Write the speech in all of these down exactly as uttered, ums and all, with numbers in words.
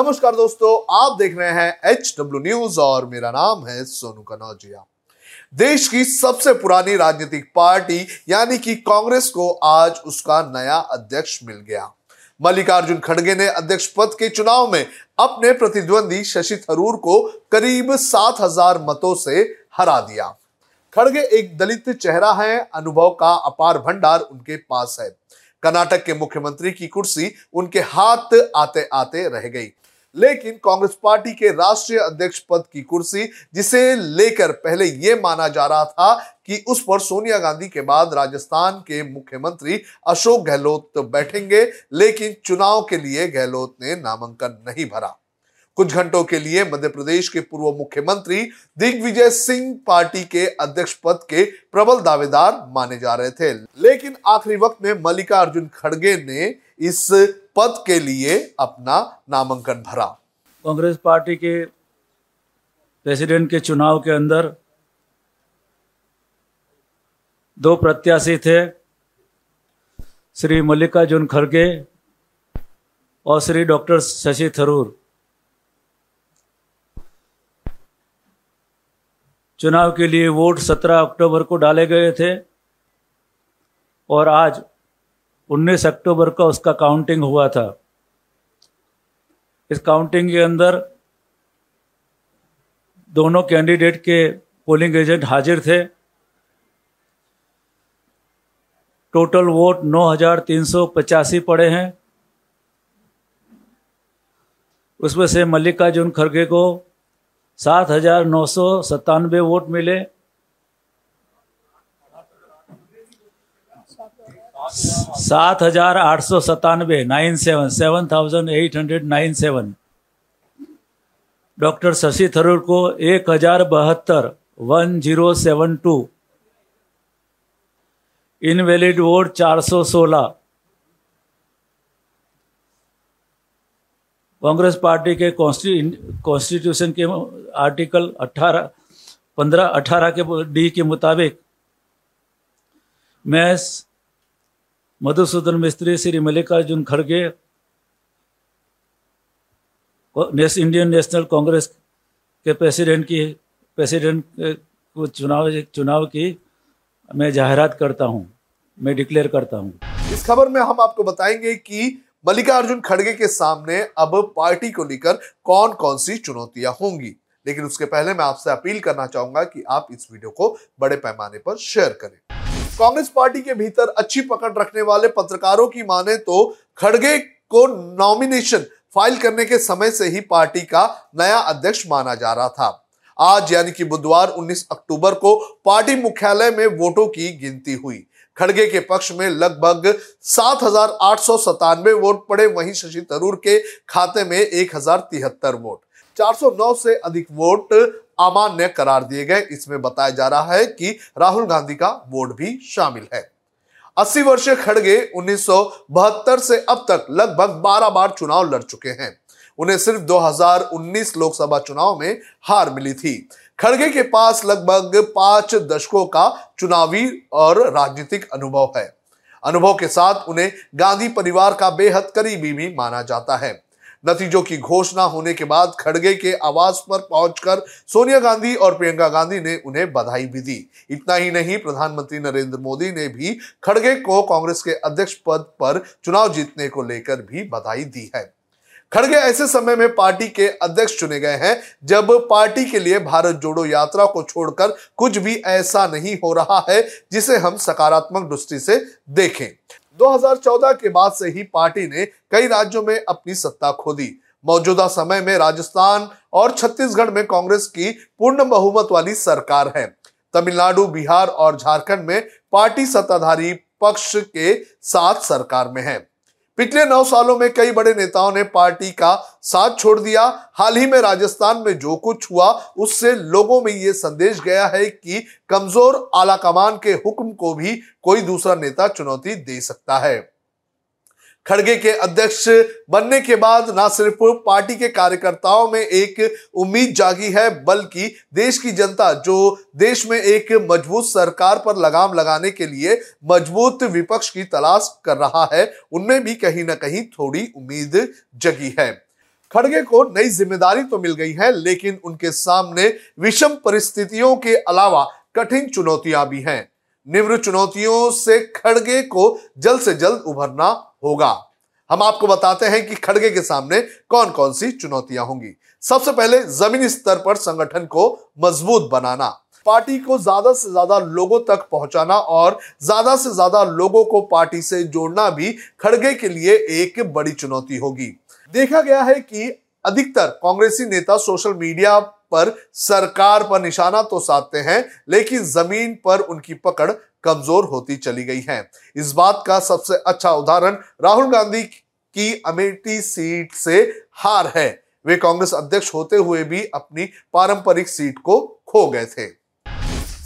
नमस्कार दोस्तों, आप देख रहे हैं एच डब्ल्यू न्यूज और मेरा नाम है सोनू कनौजिया। देश की सबसे पुरानी राजनीतिक पार्टी यानी कि कांग्रेस को आज उसका नया अध्यक्ष मिल गया। मल्लिकार्जुन खड़गे ने अध्यक्ष पद के चुनाव में अपने प्रतिद्वंदी शशि थरूर को करीब सात हजार मतों से हरा दिया। खड़गे एक दलित चेहरा है, अनुभव का अपार भंडार उनके पास है। कर्नाटक के मुख्यमंत्री की कुर्सी उनके हाथ आते आते रह गई, लेकिन कांग्रेस पार्टी के राष्ट्रीय अध्यक्ष पद की कुर्सी, जिसे लेकर पहले यह माना जा रहा था कि उस पर सोनिया गांधी के बाद राजस्थान के मुख्यमंत्री अशोक गहलोत बैठेंगे, लेकिन चुनाव के लिए गहलोत ने नामांकन नहीं भरा। कुछ घंटों के लिए मध्य प्रदेश के पूर्व मुख्यमंत्री दिग्विजय सिंह पार्टी के अध्यक्ष पद के प्रबल दावेदार माने जा रहे थे, लेकिन आखिरी वक्त में मल्लिकार्जुन खड़गे ने इस पद के लिए अपना नामांकन भरा। कांग्रेस पार्टी के प्रेसिडेंट के चुनाव के अंदर दो प्रत्याशी थे, श्री मल्लिकार्जुन खड़गे और श्री डॉक्टर शशि थरूर। चुनाव के लिए वोट सत्रह अक्टूबर को डाले गए थे और आज उन्नीस अक्टूबर का उसका काउंटिंग हुआ था। इस काउंटिंग के अंदर दोनों कैंडिडेट के पोलिंग एजेंट हाजिर थे। टोटल वोट नौ हजार तीन सौ पचासी पड़े हैं। उसमें से मल्लिकार्जुन खड़गे को सात हजार नौ सौ सत्तानवे वोट मिले, सात हजार आठ सौ सत्तानवे nine seven seven thousand eight hundred nine seven. Doctor Shashi Tharoor को एक हजार बहत्तर one zero seven two invalid vote चार सौ सोलह। कांग्रेस पार्टी के कॉन्स्टिट्यूशन के आर्टिकल अठारह पंद्रह अठारह के डी के मुताबिक मैं मधुसूदन मिस्त्री, श्री मल्लिकार्जुन खड़गे इंडियन नेशनल कांग्रेस के प्रेसिडेंट की प्रेसिडेंट को चुनाव चुनाव की मैं जाहिरात करता हूं, मैं डिक्लेयर करता हूं। इस खबर में हम आपको बताएंगे कि मल्लिकार्जुन खड़गे के सामने अब पार्टी को लेकर कौन कौन सी चुनौतियां होंगी, लेकिन उसके पहले मैं आपसे अपील करना चाहूंगा कि आप इस वीडियो को बड़े पैमाने पर शेयर करें। कांग्रेस पार्टी के भीतर अच्छी पकड़ रखने वाले पत्रकारों की माने तो खड़गे को नॉमिनेशन फाइल करने के समय से ही पार्टी का नया अध्यक्ष माना जा रहा था। आज यानी कि बुधवार उन्नीस अक्टूबर को पार्टी मुख्यालय में वोटों की गिनती हुई। खड़गे के पक्ष में लगभग सात हजार आठ सौ सतानवे वोट पड़े, वहीं शशि थरूर के खाते में एक हजार तिहत्तर वोट, चार सौ नौ से अधिक वोट अमान्य करार दिए गए। इसमें बताया जा रहा है कि राहुल गांधी का वोट भी शामिल है। अस्सी वर्षीय खड़गे उन्नीस सौ बहत्तर से अब तक लगभग बारह बार चुनाव लड़ चुके हैं। उन्हें सिर्फ दो हजार उन्नीस लोकसभा चुनाव में हार मिली थी। खड़गे के पास लगभग पांच दशकों का चुनावी और राजनीतिक अनुभव है। अनुभव के साथ उन्हें गांधी परिवार का बेहद करीबी भी माना जाता है। नतीजों की घोषणा होने के बाद खड़गे के आवास पर पहुंचकर सोनिया गांधी और प्रियंका गांधी ने उन्हें बधाई भी दी। इतना ही नहीं, प्रधानमंत्री नरेंद्र मोदी ने भी खड़गे को कांग्रेस के अध्यक्ष पद पर चुनाव जीतने को लेकर भी बधाई दी है। खड़गे ऐसे समय में पार्टी के अध्यक्ष चुने गए हैं जब पार्टी के लिए भारत जोड़ो यात्रा को छोड़कर कुछ भी ऐसा नहीं हो रहा है जिसे हम सकारात्मक दृष्टि से देखें। दो हजार चौदह के बाद से ही पार्टी ने कई राज्यों में अपनी सत्ता खो दी। मौजूदा समय में राजस्थान और छत्तीसगढ़ में कांग्रेस की पूर्ण बहुमत वाली सरकार है। तमिलनाडु, बिहार और झारखंड में पार्टी सत्ताधारी पक्ष के साथ सरकार में है। पिछले नौ सालों में कई बड़े नेताओं ने पार्टी का साथ छोड़ दिया। हाल ही में राजस्थान में जो कुछ हुआ उससे लोगों में ये संदेश गया है कि कमजोर आलाकमान के हुक्म को भी कोई दूसरा नेता चुनौती दे सकता है। खड़गे के अध्यक्ष बनने के बाद न सिर्फ पार्टी के कार्यकर्ताओं में एक उम्मीद जागी है, बल्कि देश की जनता, जो देश में एक मजबूत सरकार पर लगाम लगाने के लिए मजबूत विपक्ष की तलाश कर रहा है, उनमें भी कहीं ना कहीं थोड़ी उम्मीद जगी है। खड़गे को नई जिम्मेदारी तो मिल गई है, लेकिन उनके सामने विषम परिस्थितियों के अलावा कठिन चुनौतियां भी हैं। निम्न चुनौतियों से खड़गे को जल्द से जल्द उभरना होगा। हम आपको बताते हैं कि खड़गे के सामने कौन कौन सी चुनौतियां होंगी। सबसे पहले जमीनी स्तर पर संगठन को मजबूत बनाना, पार्टी को ज्यादा से ज्यादा लोगों तक पहुंचाना और ज्यादा से ज्यादा लोगों को पार्टी से जोड़ना भी खड़गे के लिए एक बड़ी चुनौती होगी। देखा गया है कि अधिकतर कांग्रेसी नेता सोशल मीडिया पर सरकार पर निशाना तो साधते हैं, लेकिन जमीन पर उनकी पकड़ कमजोर होती चली गई है। इस बात का सबसे अच्छा उदाहरण राहुल गांधी की अमेठी सीट से हार है। वे कांग्रेस अध्यक्ष होते हुए भी अपनी पारंपरिक सीट को खो गए थे।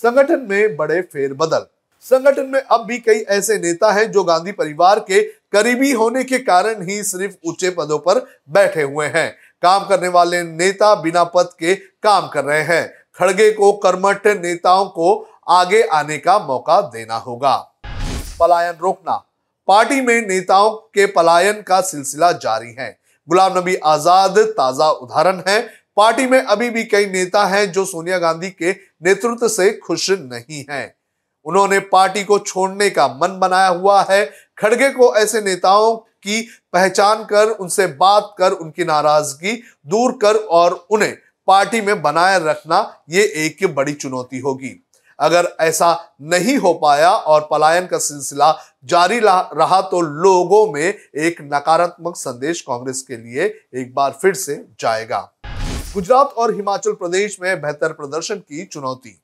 संगठन में बड़े फेरबदल। संगठन में अब भी कई ऐसे नेता हैं जो गांधी परिवार के करीबी होने के कारण ही सिर्फ ऊंचे पदों पर बैठे हुए हैं। काम करने वाले नेता बिना पद के काम कर रहे हैं। खड़गे को कर्मठ नेताओं को आगे आने का मौका देना होगा। पलायन रोकना। पार्टी में नेताओं के पलायन का सिलसिला जारी है। गुलाम नबी आजाद ताजा उदाहरण है। पार्टी में अभी भी कई नेता हैं जो सोनिया गांधी के नेतृत्व से खुश नहीं हैं। उन्होंने पार्टी को छोड़ने का मन बनाया हुआ है। खड़गे को ऐसे नेताओं की पहचान कर, उनसे बात कर, उनकी नाराजगी दूर कर और उन्हें पार्टी में बनाए रखना ये एक बड़ी चुनौती होगी। अगर ऐसा नहीं हो पाया और पलायन का सिलसिला जारी रहा तो लोगों में एक नकारात्मक संदेश कांग्रेस के लिए एक बार फिर से जाएगा। गुजरात और हिमाचल प्रदेश में बेहतर प्रदर्शन की चुनौती।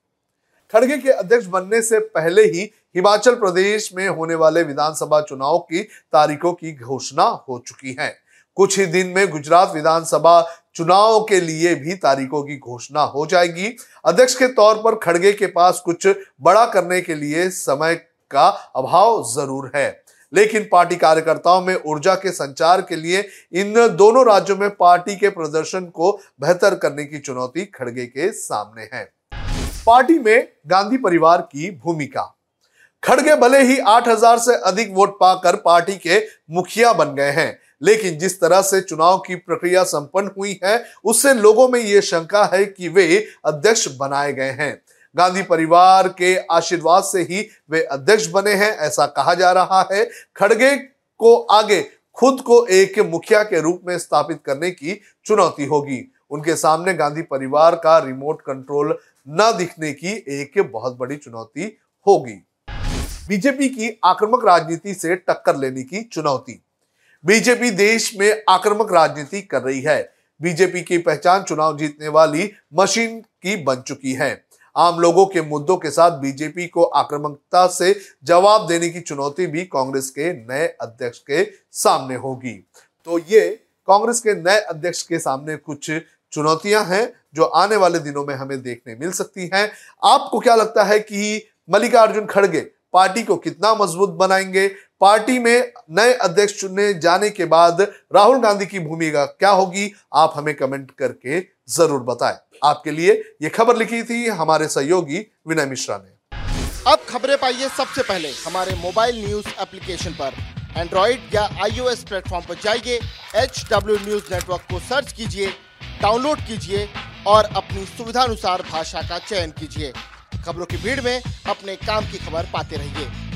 खड़गे के अध्यक्ष बनने से पहले ही हिमाचल प्रदेश में होने वाले विधानसभा चुनाव की तारीखों की घोषणा हो चुकी है। कुछ ही दिन में गुजरात विधानसभा चुनाव के लिए भी तारीखों की घोषणा हो जाएगी। अध्यक्ष के तौर पर खड़गे के पास कुछ बड़ा करने के लिए समय का अभाव जरूर है, लेकिन पार्टी कार्यकर्ताओं में ऊर्जा के संचार के लिए इन दोनों राज्यों में पार्टी के प्रदर्शन को बेहतर करने की चुनौती खड़गे के सामने है। पार्टी में गांधी परिवार की भूमिका। खड़गे भले ही आठ हज़ार से अधिक वोट पाकर पार्टी के मुखिया बन गए हैं, लेकिन जिस तरह से चुनाव की प्रक्रिया संपन्न हुई है उससे लोगों में ये शंका है कि वे अध्यक्ष बनाए गए हैं। गांधी परिवार के आशीर्वाद से ही वे अध्यक्ष बने हैं, ऐसा कहा जा रहा है। खड़गे को आगे खुद को एक मुखिया के रूप में स्थापित करने की चुनौती होगी। उनके सामने गांधी परिवार का रिमोट कंट्रोल न दिखने की एक बहुत बड़ी चुनौती होगी। बीजेपी की आक्रामक राजनीति से टक्कर लेने की चुनौती। बीजेपी देश में आक्रामक राजनीति कर रही है। बीजेपी की पहचान चुनाव जीतने वाली मशीन की बन चुकी है। आम लोगों के मुद्दों के साथ बीजेपी को आक्रामकता से जवाब देने की चुनौती भी कांग्रेस के नए अध्यक्ष के सामने होगी। तो ये कांग्रेस के नए अध्यक्ष के सामने कुछ चुनौतियां हैं जो आने वाले दिनों में हमें देखने मिल सकती हैं। आपको क्या लगता है कि मल्लिकार्जुन खड़गे पार्टी को कितना मजबूत बनाएंगे? पार्टी में नए अध्यक्ष चुने जाने के बाद राहुल गांधी की भूमिका क्या होगी? आप हमें कमेंट करके जरूर बताएं। आपके लिए ये खबर लिखी थी हमारे सहयोगी विनय मिश्रा ने। अब खबरें पाइए सबसे पहले हमारे मोबाइल न्यूज एप्लीकेशन पर। एंड्रॉइड या आईओएस प्लेटफॉर्म पर जाइए, एच डब्ल्यू न्यूज नेटवर्क को सर्च कीजिए, डाउनलोड कीजिए और अपनी सुविधानुसार भाषा का चयन कीजिए। खबरों की भीड़ में अपने काम की खबर पाते रहिए।